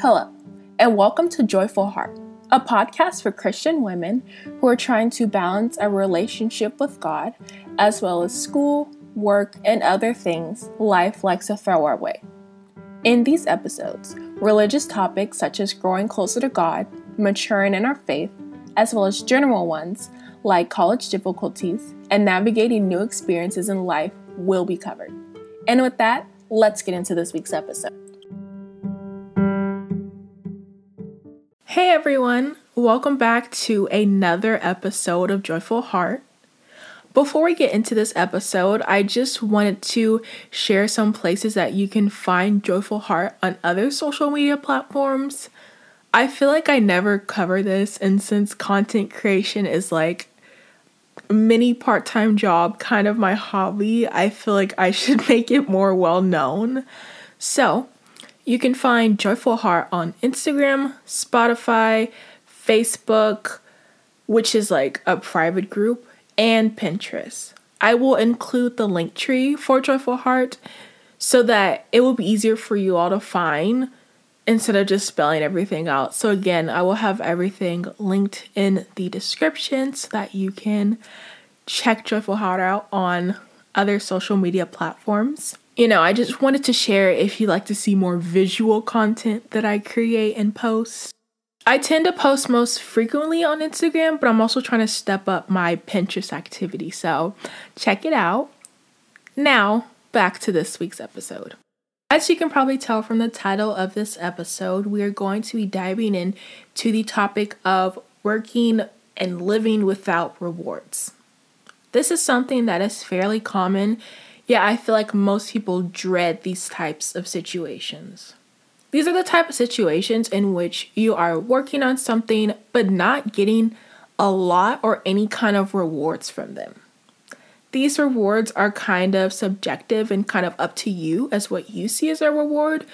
Hello, and welcome to Joyful Heart, a podcast for Christian women who are trying to balance a relationship with God, as well as school, work, and other things life likes to throw our way. In these episodes, religious topics such as growing closer to God, maturing in our faith, as well as general ones like college difficulties and navigating new experiences in life will be covered. And with that, let's get into this week's episode. Hey everyone, welcome back to another episode of Joyful Heart. Before we get into this episode, I just wanted to share some places that you can find Joyful Heart on other social media platforms. I feel like I never cover this, and since content creation is like mini part-time job, kind of my hobby, I feel like I should make it more well-known. So, you can find Joyful Heart on Instagram, Spotify, Facebook, which is like a private group, and Pinterest. I will include the Linktree for Joyful Heart so that it will be easier for you all to find instead of just spelling everything out. So again, I will have everything linked in the description so that you can check Joyful Heart out on other social media platforms. You know, I just wanted to share if you like to see more visual content that I create and post. I tend to post most frequently on Instagram, but I'm also trying to step up my Pinterest activity. So check it out. Now, back to this week's episode. As you can probably tell from the title of this episode, we are going to be diving into the topic of working and living without rewards. This is something that is fairly common, yet I feel like most people dread these types of situations. These are the type of situations in which you are working on something but not getting a lot or any kind of rewards from them. These rewards are kind of subjective and kind of up to you as what you see as a reward,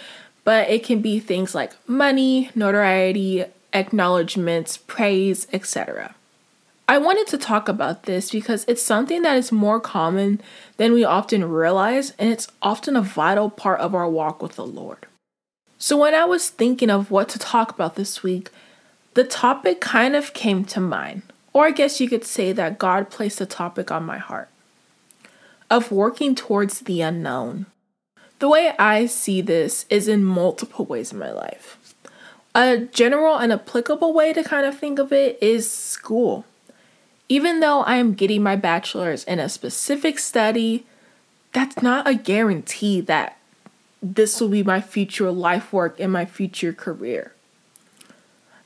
but it can be things like money, notoriety, acknowledgments, praise, etc. I wanted to talk about this because it's something that is more common than we often realize, and it's often a vital part of our walk with the Lord. So when I was thinking of what to talk about this week, the topic kind of came to mind, or I guess you could say that God placed a topic on my heart, of working towards the unknown. The way I see this is in multiple ways in my life. A general and applicable way to kind of think of it is school. Even though I am getting my bachelor's in a specific study, that's not a guarantee that this will be my future life work and my future career.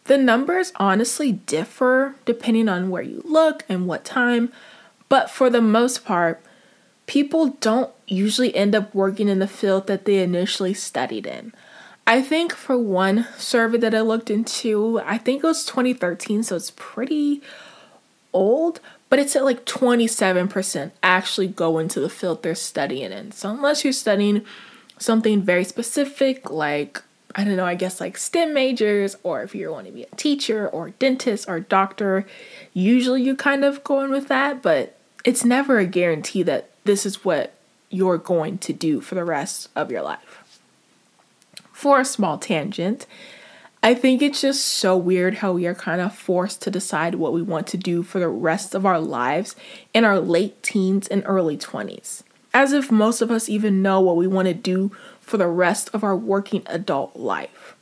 The numbers honestly differ depending on where you look and what time, but for the most part, people don't usually end up working in the field that they initially studied in. I think for one survey that I looked into, I think it was 2013, so it's pretty old, but it's at like 27% actually go into the field they're studying in. So unless you're studying something very specific, like, I don't know, I guess like STEM majors, or if you want to be a teacher or dentist or doctor, usually you kind of go in with that, but it's never a guarantee that this is what you're going to do for the rest of your life. For a small tangent, I think it's just so weird how we are kind of forced to decide what we want to do for the rest of our lives in our late teens and early 20s, as if most of us even know what we want to do for the rest of our working adult life.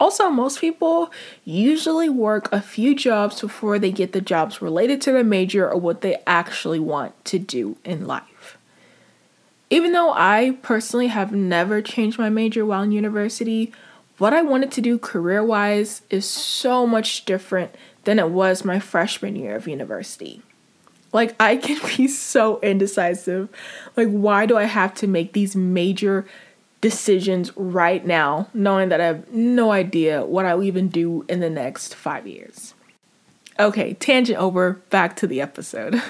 Also, most people usually work a few jobs before they get the jobs related to their major or what they actually want to do in life. Even though I personally have never changed my major while in university, what I wanted to do career-wise is so much different than it was my freshman year of university. Like, I can be so indecisive. Like, why do I have to make these major decisions right now, knowing that I have no idea what I will even do in the next 5 years? Okay, tangent over, back to the episode.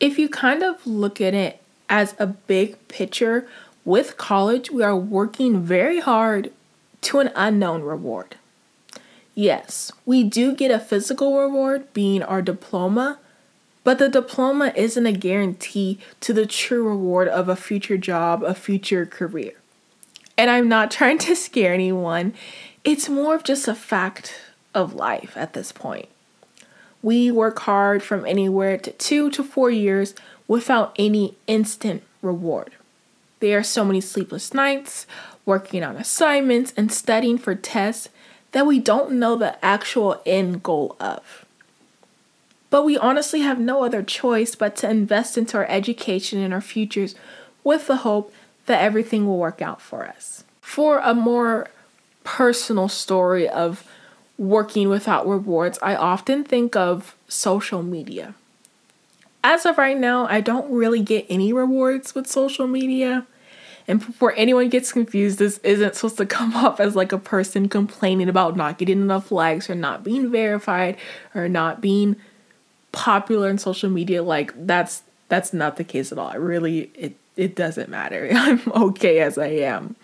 If you kind of look at it as a big picture, with college, we are working very hard to an unknown reward. Yes, we do get a physical reward being our diploma, but the diploma isn't a guarantee to the true reward of a future job, a future career. And I'm not trying to scare anyone. it's more of just a fact of life at this point. We work hard from anywhere to 2 to 4 years without any instant reward. There are so many sleepless nights, working on assignments, and studying for tests that we don't know the actual end goal of. But we honestly have no other choice but to invest into our education and our futures with the hope that everything will work out for us. For a more personal story of working without rewards, I often think of social media. As of right now, I don't really get any rewards with social media. And before anyone gets confused, this isn't supposed to come off as like a person complaining about not getting enough likes or not being verified or not being popular in social media. Like that's not the case at all. It doesn't matter. I'm okay as I am.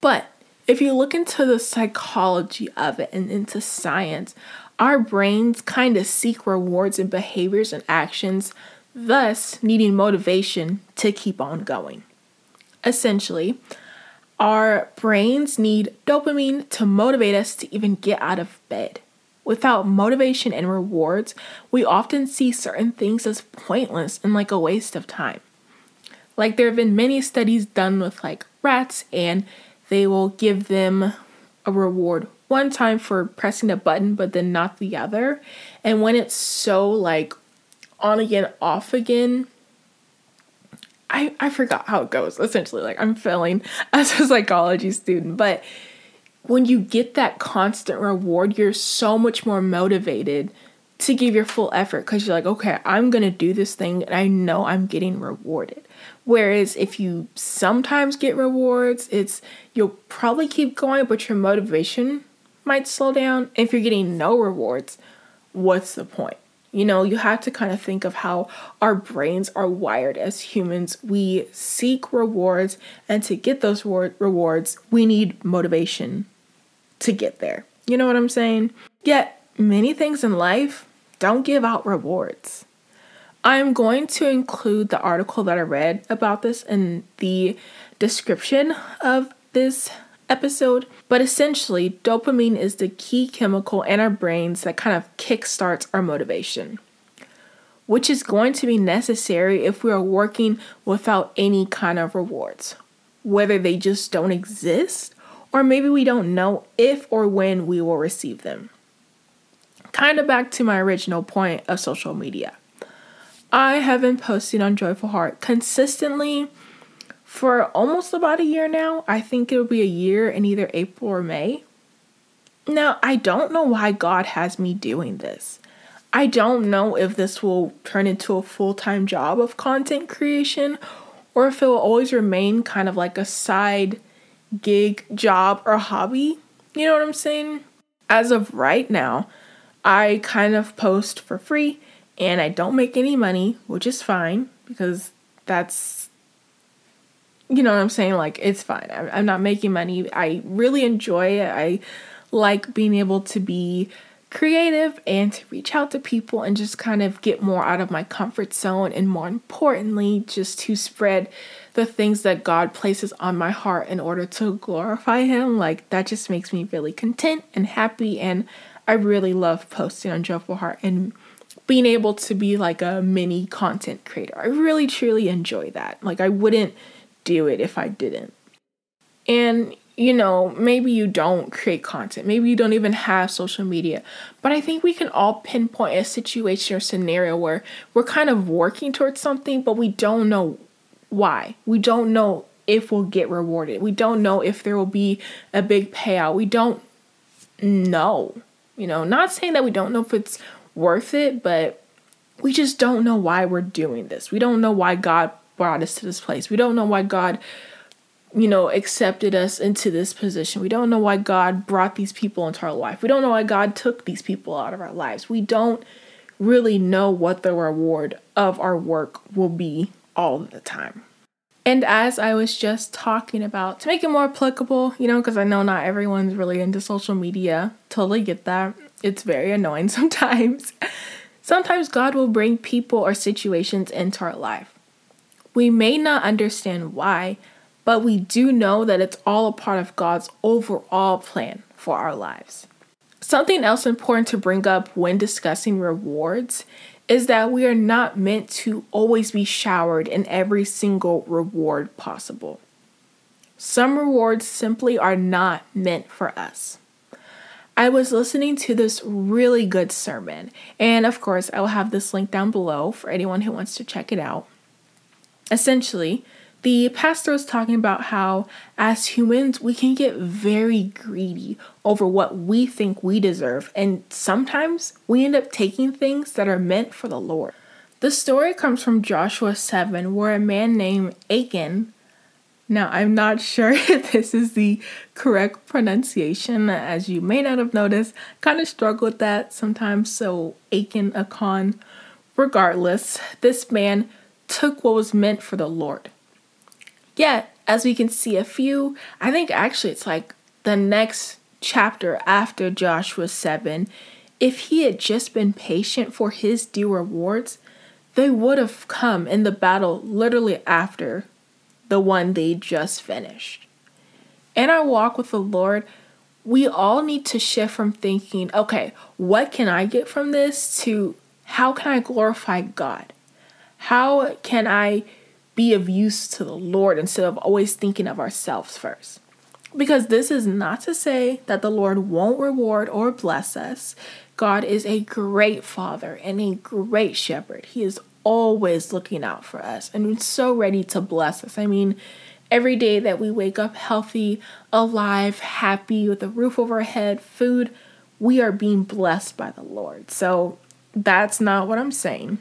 But if you look into the psychology of it and into science, our brains kind of seek rewards in behaviors and actions, thus needing motivation to keep on going. Essentially, our brains need dopamine to motivate us to even get out of bed. Without motivation and rewards, we often see certain things as pointless and like a waste of time. Like there have been many studies done with like rats, and they will give them a reward one time for pressing a button, but then not the other. And when it's so like on again, off again, I forgot how it goes. Essentially, like I'm failing as a psychology student, but when you get that constant reward, you're so much more motivated to give your full effort because you're like, okay, I'm going to do this thing and I know I'm getting rewarded. Whereas if you sometimes get rewards, you'll probably keep going, but your motivation might slow down. If you're getting no rewards, what's the point? You know, you have to kind of think of how our brains are wired as humans. We seek rewards, and to get those rewards, we need motivation to get there. You know what I'm saying? Yet, many things in life don't give out rewards. I'm going to include the article that I read about this in the description of this episode, but essentially dopamine is the key chemical in our brains that kind of kickstarts our motivation, which is going to be necessary if we are working without any kind of rewards, whether they just don't exist or maybe we don't know if or when we will receive them. Kind of back to my original point of social media. I have been posting on Joyful Heart consistently for almost about a year now. I think it'll be a year in either April or May. Now, I don't know why God has me doing this. I don't know if this will turn into a full-time job of content creation or if it will always remain kind of like a side gig, job, or hobby. You know what I'm saying? As of right now, I kind of post for free. And I don't make any money, which is fine because that's, you know what I'm saying? Like, it's fine. I'm not making money. I really enjoy it. I like being able to be creative and to reach out to people and just kind of get more out of my comfort zone. And more importantly, just to spread the things that God places on my heart in order to glorify Him. Like, that just makes me really content and happy. And I really love posting on Joyful Heart and being able to be like a mini content creator. I really truly enjoy that. Like I wouldn't do it if I didn't. And you know, maybe you don't create content. Maybe you don't even have social media. But I think we can all pinpoint a situation or scenario where we're kind of working towards something, but we don't know why. We don't know if we'll get rewarded. We don't know if there will be a big payout. We don't know. You know, not saying that we don't know if it's worth it, but we just don't know why we're doing this. We don't know why God brought us to this place. We don't know why God, you know, accepted us into this position. We don't know why God brought these people into our life. We don't know why God took these people out of our lives. We don't really know what the reward of our work will be all the time. And as I was just talking about, to make it more applicable, you know, because I know not everyone's really into social media. Totally get that. It's very annoying sometimes. Sometimes God will bring people or situations into our life. We may not understand why, but we do know that it's all a part of God's overall plan for our lives. Something else important to bring up when discussing rewards is that we are not meant to always be showered in every single reward possible. Some rewards simply are not meant for us. I was listening to this really good sermon, and of course, I will have this link down below for anyone who wants to check it out. Essentially, the pastor was talking about how, as humans, we can get very greedy over what we think we deserve, and sometimes we end up taking things that are meant for the Lord. The story comes from Joshua 7, where a man named Achan, now I'm not sure if this is the correct pronunciation, as you may not have noticed, kind of struggle with that sometimes, so Achan, regardless, this man took what was meant for the Lord. Yet, as we can see a few, I think actually it's like the next chapter after Joshua 7, if he had just been patient for his due rewards, they would have come in the battle literally after the one they just finished. In our walk with the Lord, we all need to shift from thinking, okay, what can I get from this, to how can I glorify God? How can I be of use to the Lord, instead of always thinking of ourselves first. Because this is not to say that the Lord won't reward or bless us. God is a great father and a great shepherd. He is always looking out for us and so ready to bless us. I mean, every day that we wake up healthy, alive, happy, with a roof over our head, food, we are being blessed by the Lord. So that's not what I'm saying.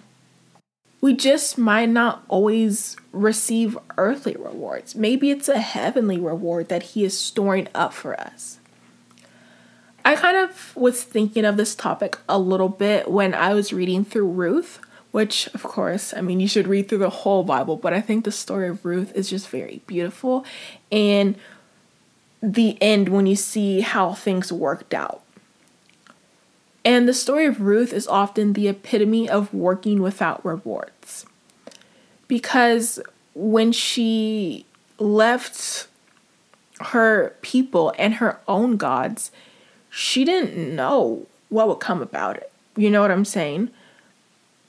We just might not always receive earthly rewards. Maybe it's a heavenly reward that he is storing up for us. I kind of was thinking of this topic a little bit when I was reading through Ruth, which, of course, I mean, you should read through the whole Bible, but I think the story of Ruth is just very beautiful. And the end, when you see how things worked out. And the story of Ruth is often the epitome of working without rewards. Because when she left her people and her own gods, she didn't know what would come about it. You know what I'm saying?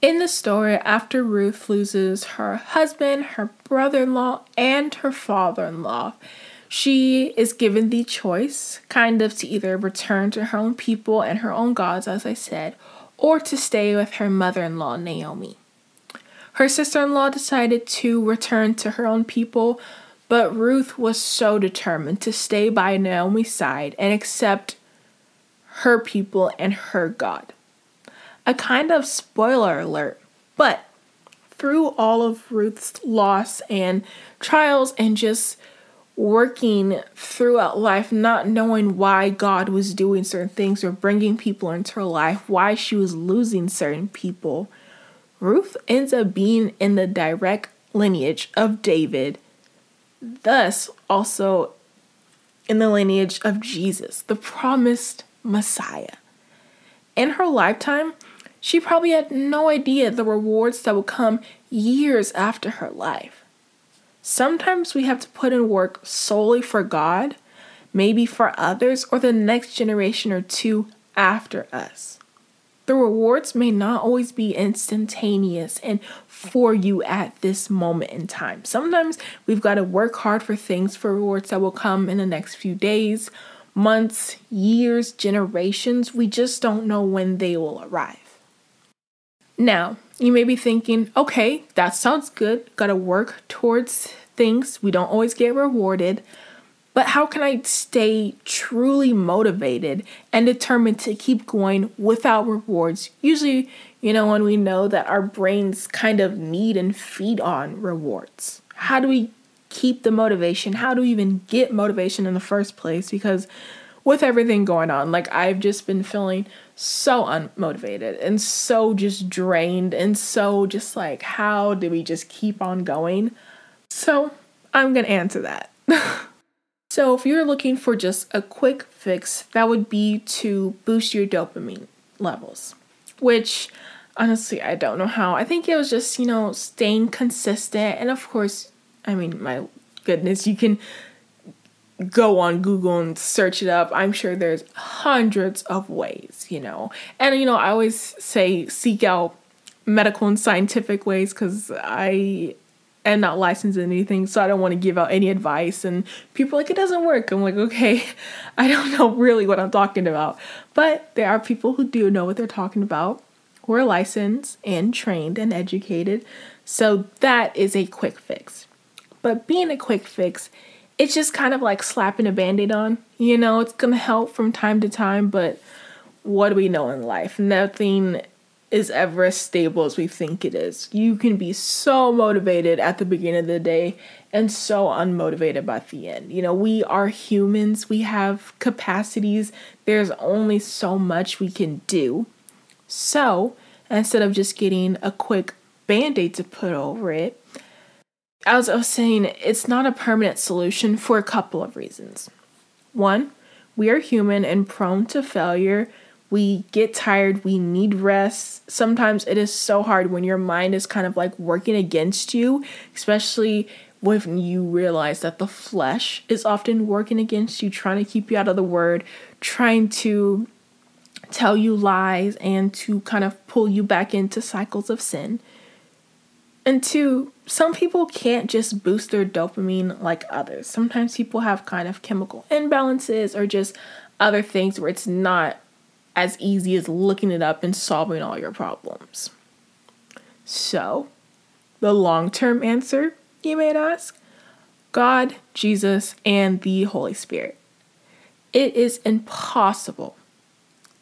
In the story, after Ruth loses her husband, her brother-in-law, and her father-in-law, she is given the choice, kind of, to either return to her own people and her own gods, as I said, or to stay with her mother-in-law, Naomi. Her sister-in-law decided to return to her own people, but Ruth was so determined to stay by Naomi's side and accept her people and her God. A kind of spoiler alert, but through all of Ruth's loss and trials and just working throughout life, not knowing why God was doing certain things or bringing people into her life, why she was losing certain people, Ruth ends up being in the direct lineage of David, thus also in the lineage of Jesus, the promised Messiah. In her lifetime, she probably had no idea the rewards that would come years after her life. Sometimes we have to put in work solely for God, maybe for others, or the next generation or two after us. The rewards may not always be instantaneous and for you at this moment in time. Sometimes we've got to work hard for things, for rewards that will come in the next few days, months, years, generations. We just don't know when they will arrive. Now, you may be thinking, okay, that sounds good. Got to work towards things. We don't always get rewarded. But how can I stay truly motivated and determined to keep going without rewards? Usually, you know, when we know that our brains kind of need and feed on rewards. How do we keep the motivation? How do we even get motivation in the first place? Because with everything going on, like, I've just been feeling so unmotivated and so just drained and so just like, how do we just keep on going? So I'm going to answer that. So if you're looking for just a quick fix, that would be to boost your dopamine levels, which honestly, I don't know how. I think it was just, you know, staying consistent. And of course, I mean, my goodness, you can go on Google and search it up. I'm sure there's hundreds of ways, you know. And, you know, I always say seek out medical and scientific ways because I am not licensed in anything, so I don't want to give out any advice. And people are like, it doesn't work. I'm like, okay, I don't know really what I'm talking about. But there are people who do know what they're talking about, who are licensed and trained and educated. So that is a quick fix. But being a quick fix, it's just kind of like slapping a Band-Aid on. You know, it's going to help from time to time, but what do we know in life? Nothing is ever as stable as we think it is. You can be so motivated at the beginning of the day and so unmotivated by the end. You know, we are humans. We have capacities. There's only so much we can do. So instead of just getting a quick Band-Aid to put over it, as I was saying, it's not a permanent solution for a couple of reasons. One, we are human and prone to failure. We get tired. We need rest. Sometimes it is so hard when your mind is kind of like working against you, especially when you realize that the flesh is often working against you, trying to keep you out of the word, trying to tell you lies and to kind of pull you back into cycles of sin. And two, some people can't just boost their dopamine like others. Sometimes people have kind of chemical imbalances or just other things where it's not as easy as looking it up and solving all your problems. So, the long-term answer, you may ask, God, Jesus, and the Holy Spirit. It is impossible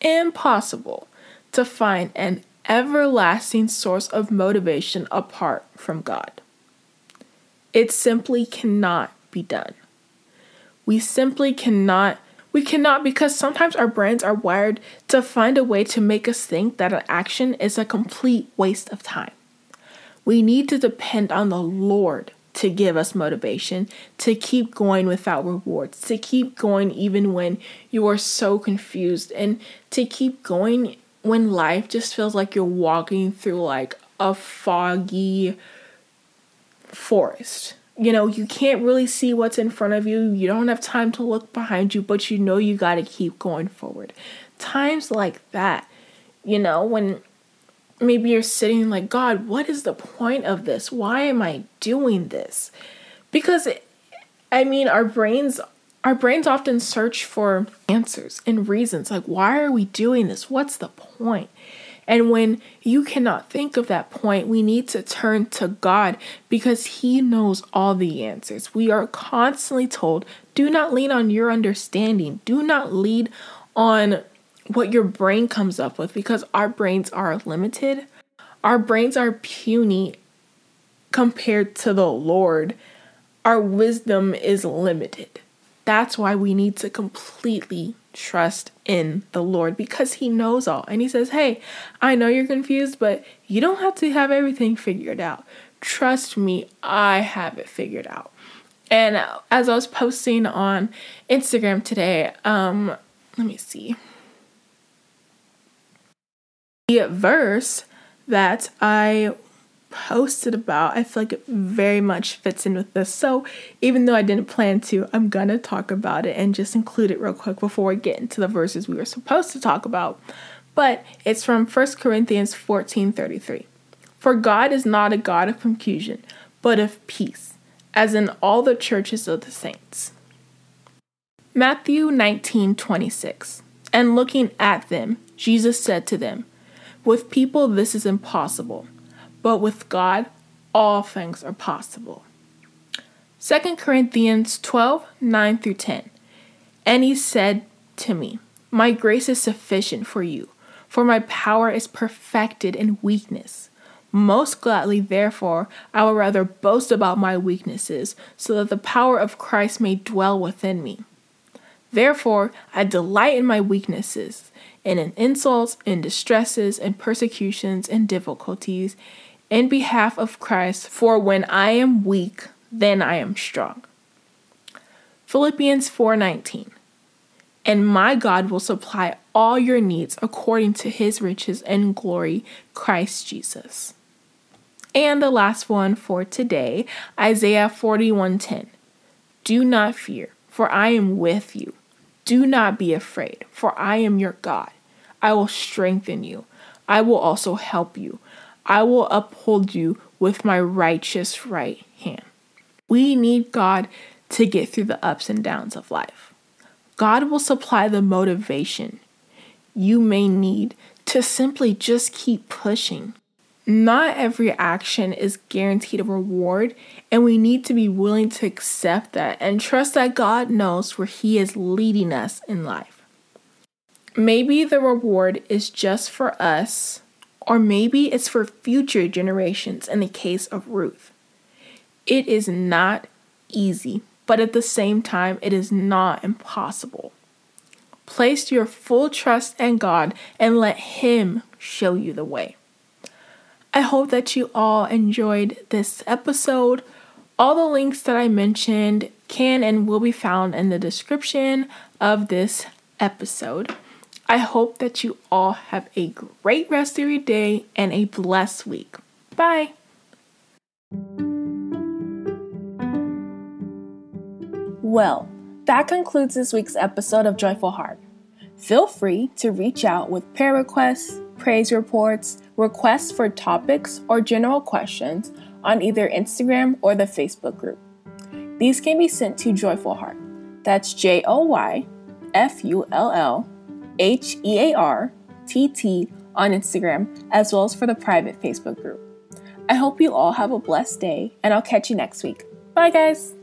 to find an everlasting source of motivation apart from God. It simply cannot be done. We cannot, because sometimes our brains are wired to find a way to make us think that an action is a complete waste of time. We need to depend on the Lord to give us motivation, to keep going without rewards, to keep going even when you are so confused, and to keep going when life just feels like you're walking through like a foggy forest. You know, you can't really see what's in front of you. You don't have time to look behind you, but you know you got to keep going forward. Times like that, you know, when maybe you're sitting like, God, what is the point of this? Why am I doing this? Because, our brains often search for answers and reasons. Like, why are we doing this? What's the point? And when you cannot think of that point, we need to turn to God because He knows all the answers. We are constantly told, do not lean on your understanding. Do not lean on what your brain comes up with, because our brains are limited. Our brains are puny compared to the Lord. Our wisdom is limited. That's why we need to completely trust in the Lord, because He knows all. And He says, hey, I know you're confused, but you don't have to have everything figured out. Trust me, I have it figured out. And as I was posting on Instagram today, let me see. The verse that I posted about, I feel like it very much fits in with this. So even though I didn't plan to, I'm gonna talk about it and just include it real quick before we get into the verses we were supposed to talk about. But it's from 1 Corinthians 14:33. For God is not a God of confusion, but of peace, as in all the churches of the saints. Matthew 19:26. And looking at them, Jesus said to them, with people this is impossible, but with God, all things are possible. 2 Corinthians 12:9-10. And He said to me, my grace is sufficient for you, for my power is perfected in weakness. Most gladly, therefore, I will rather boast about my weaknesses, so that the power of Christ may dwell within me. Therefore, I delight in my weaknesses, and in insults, in distresses, and persecutions, and difficulties, in behalf of Christ, for when I am weak, then I am strong. Philippians 4:19. And my God will supply all your needs according to His riches and glory, Christ Jesus. And the last one for today, Isaiah 41:10. Do not fear, for I am with you. Do not be afraid, for I am your God. I will strengthen you. I will also help you. I will uphold you with my righteous right hand." We need God to get through the ups and downs of life. God will supply the motivation you may need to simply just keep pushing. Not every action is guaranteed a reward, and we need to be willing to accept that and trust that God knows where He is leading us in life. Maybe the reward is just for us, or maybe it's for future generations in the case of Ruth. It is not easy, but at the same time, it is not impossible. Place your full trust in God and let Him show you the way. I hope that you all enjoyed this episode. All the links that I mentioned can and will be found in the description of this episode. I hope that you all have a great rest of your day and a blessed week. Bye. Well, that concludes this week's episode of Joyful Heart. Feel free to reach out with prayer requests, praise reports, requests for topics, or general questions on either Instagram or the Facebook group. These can be sent to Joyful Heart. That's JoyfulHeart on Instagram, as well as for the private Facebook group. I hope you all have a blessed day, and I'll catch you next week. Bye, guys.